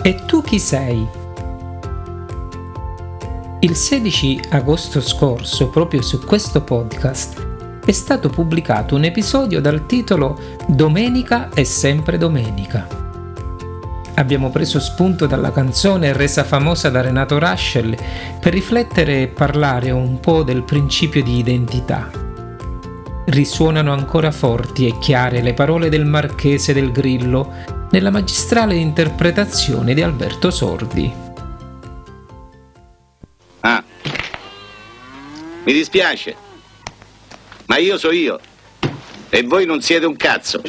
E tu chi sei? Il 16 agosto scorso, proprio su questo podcast, è stato pubblicato un episodio dal titolo Domenica è sempre domenica. Abbiamo preso spunto dalla canzone resa famosa da Renato Rascel per riflettere e parlare un po' del principio di identità. Risuonano ancora forti e chiare le parole del Marchese del Grillo nella magistrale interpretazione di Alberto Sordi. Ah, mi dispiace. Ma io so io, e voi non siete un cazzo.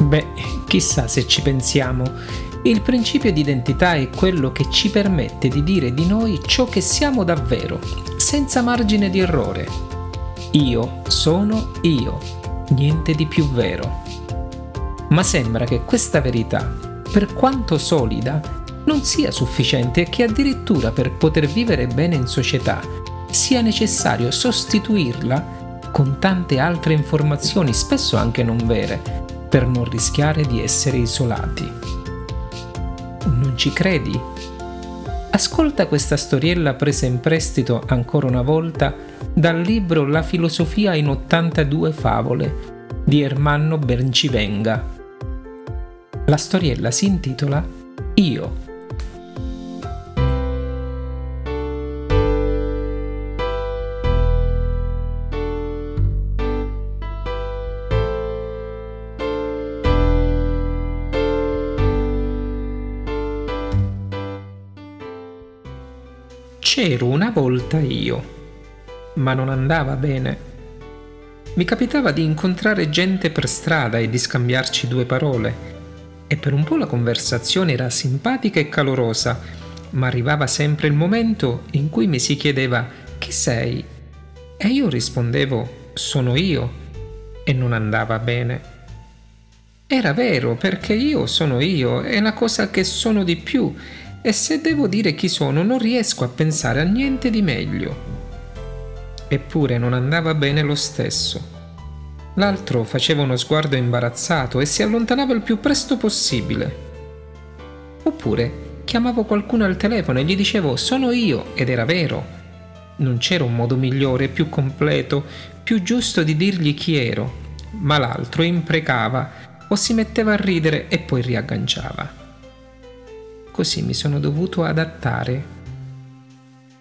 Beh, chissà se ci pensiamo. Il principio di identità è quello che ci permette di dire di noi ciò che siamo davvero, senza margine di errore. Io sono io, niente di più vero. Ma sembra che questa verità, per quanto solida, non sia sufficiente e che addirittura per poter vivere bene in società sia necessario sostituirla con tante altre informazioni, spesso anche non vere, per non rischiare di essere isolati. Non ci credi? Ascolta questa storiella presa in prestito ancora una volta dal libro La filosofia in 82 favole di Ermanno Bencivenga. La storiella si intitola Io. C'ero una volta io, ma non andava bene. Mi capitava di incontrare gente per strada e di scambiarci due parole, e per un po' la conversazione era simpatica e calorosa, ma arrivava sempre il momento in cui mi si chiedeva «Chi sei?» e io rispondevo «Sono io» e non andava bene. Era vero, perché io sono io, è la cosa che sono di più, e se devo dire chi sono non riesco a pensare a niente di meglio. Eppure non andava bene lo stesso. L'altro faceva uno sguardo imbarazzato e si allontanava il più presto possibile. Oppure chiamavo qualcuno al telefono e gli dicevo «Sono io» ed era vero. Non c'era un modo migliore, più completo, più giusto di dirgli chi ero, ma l'altro imprecava o si metteva a ridere e poi riagganciava. Così mi sono dovuto adattare.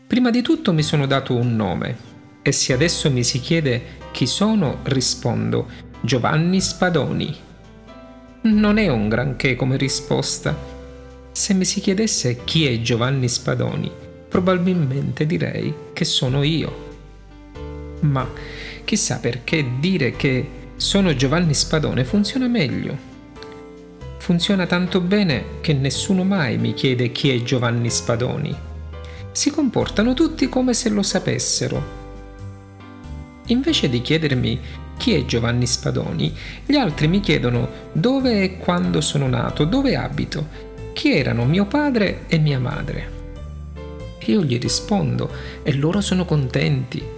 Prima di tutto mi sono dato un nome, e se adesso mi si chiede chi sono, rispondo Giovanni Spadoni. Non è un granché come risposta. Se mi si chiedesse chi è Giovanni Spadoni, probabilmente direi che sono io. Ma chissà perché dire che sono Giovanni Spadone funziona meglio. Funziona tanto bene che nessuno mai mi chiede chi è Giovanni Spadoni. Si comportano tutti come se lo sapessero. Invece di chiedermi chi è Giovanni Spadoni, gli altri mi chiedono dove e quando sono nato, dove abito, chi erano mio padre e mia madre. Io gli rispondo e loro sono contenti.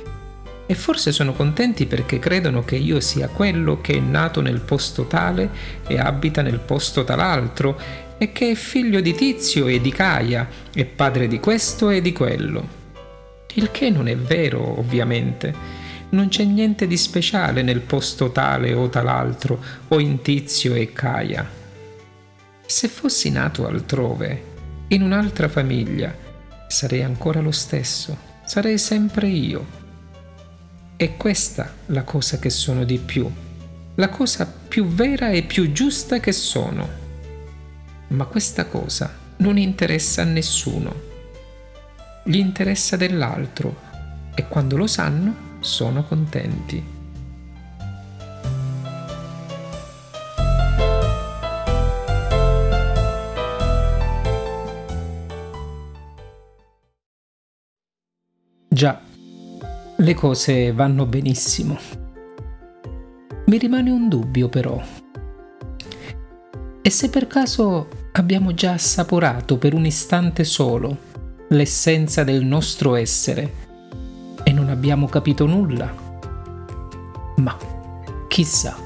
E forse sono contenti perché credono che io sia quello che è nato nel posto tale e abita nel posto tal'altro e che è figlio di Tizio e di Caia e padre di questo e di quello. Il che non è vero, ovviamente. Non c'è niente di speciale nel posto tale o tal'altro o in Tizio e Caia. Se fossi nato altrove, in un'altra famiglia, sarei ancora lo stesso, sarei sempre io. È questa la cosa che sono di più, la cosa più vera e più giusta che sono. Ma questa cosa non interessa a nessuno. Gli interessa dell'altro e quando lo sanno sono contenti. Già. Le cose vanno benissimo. Mi rimane un dubbio però. E se per caso abbiamo già assaporato per un istante solo l'essenza del nostro essere e non abbiamo capito nulla? Ma chissà.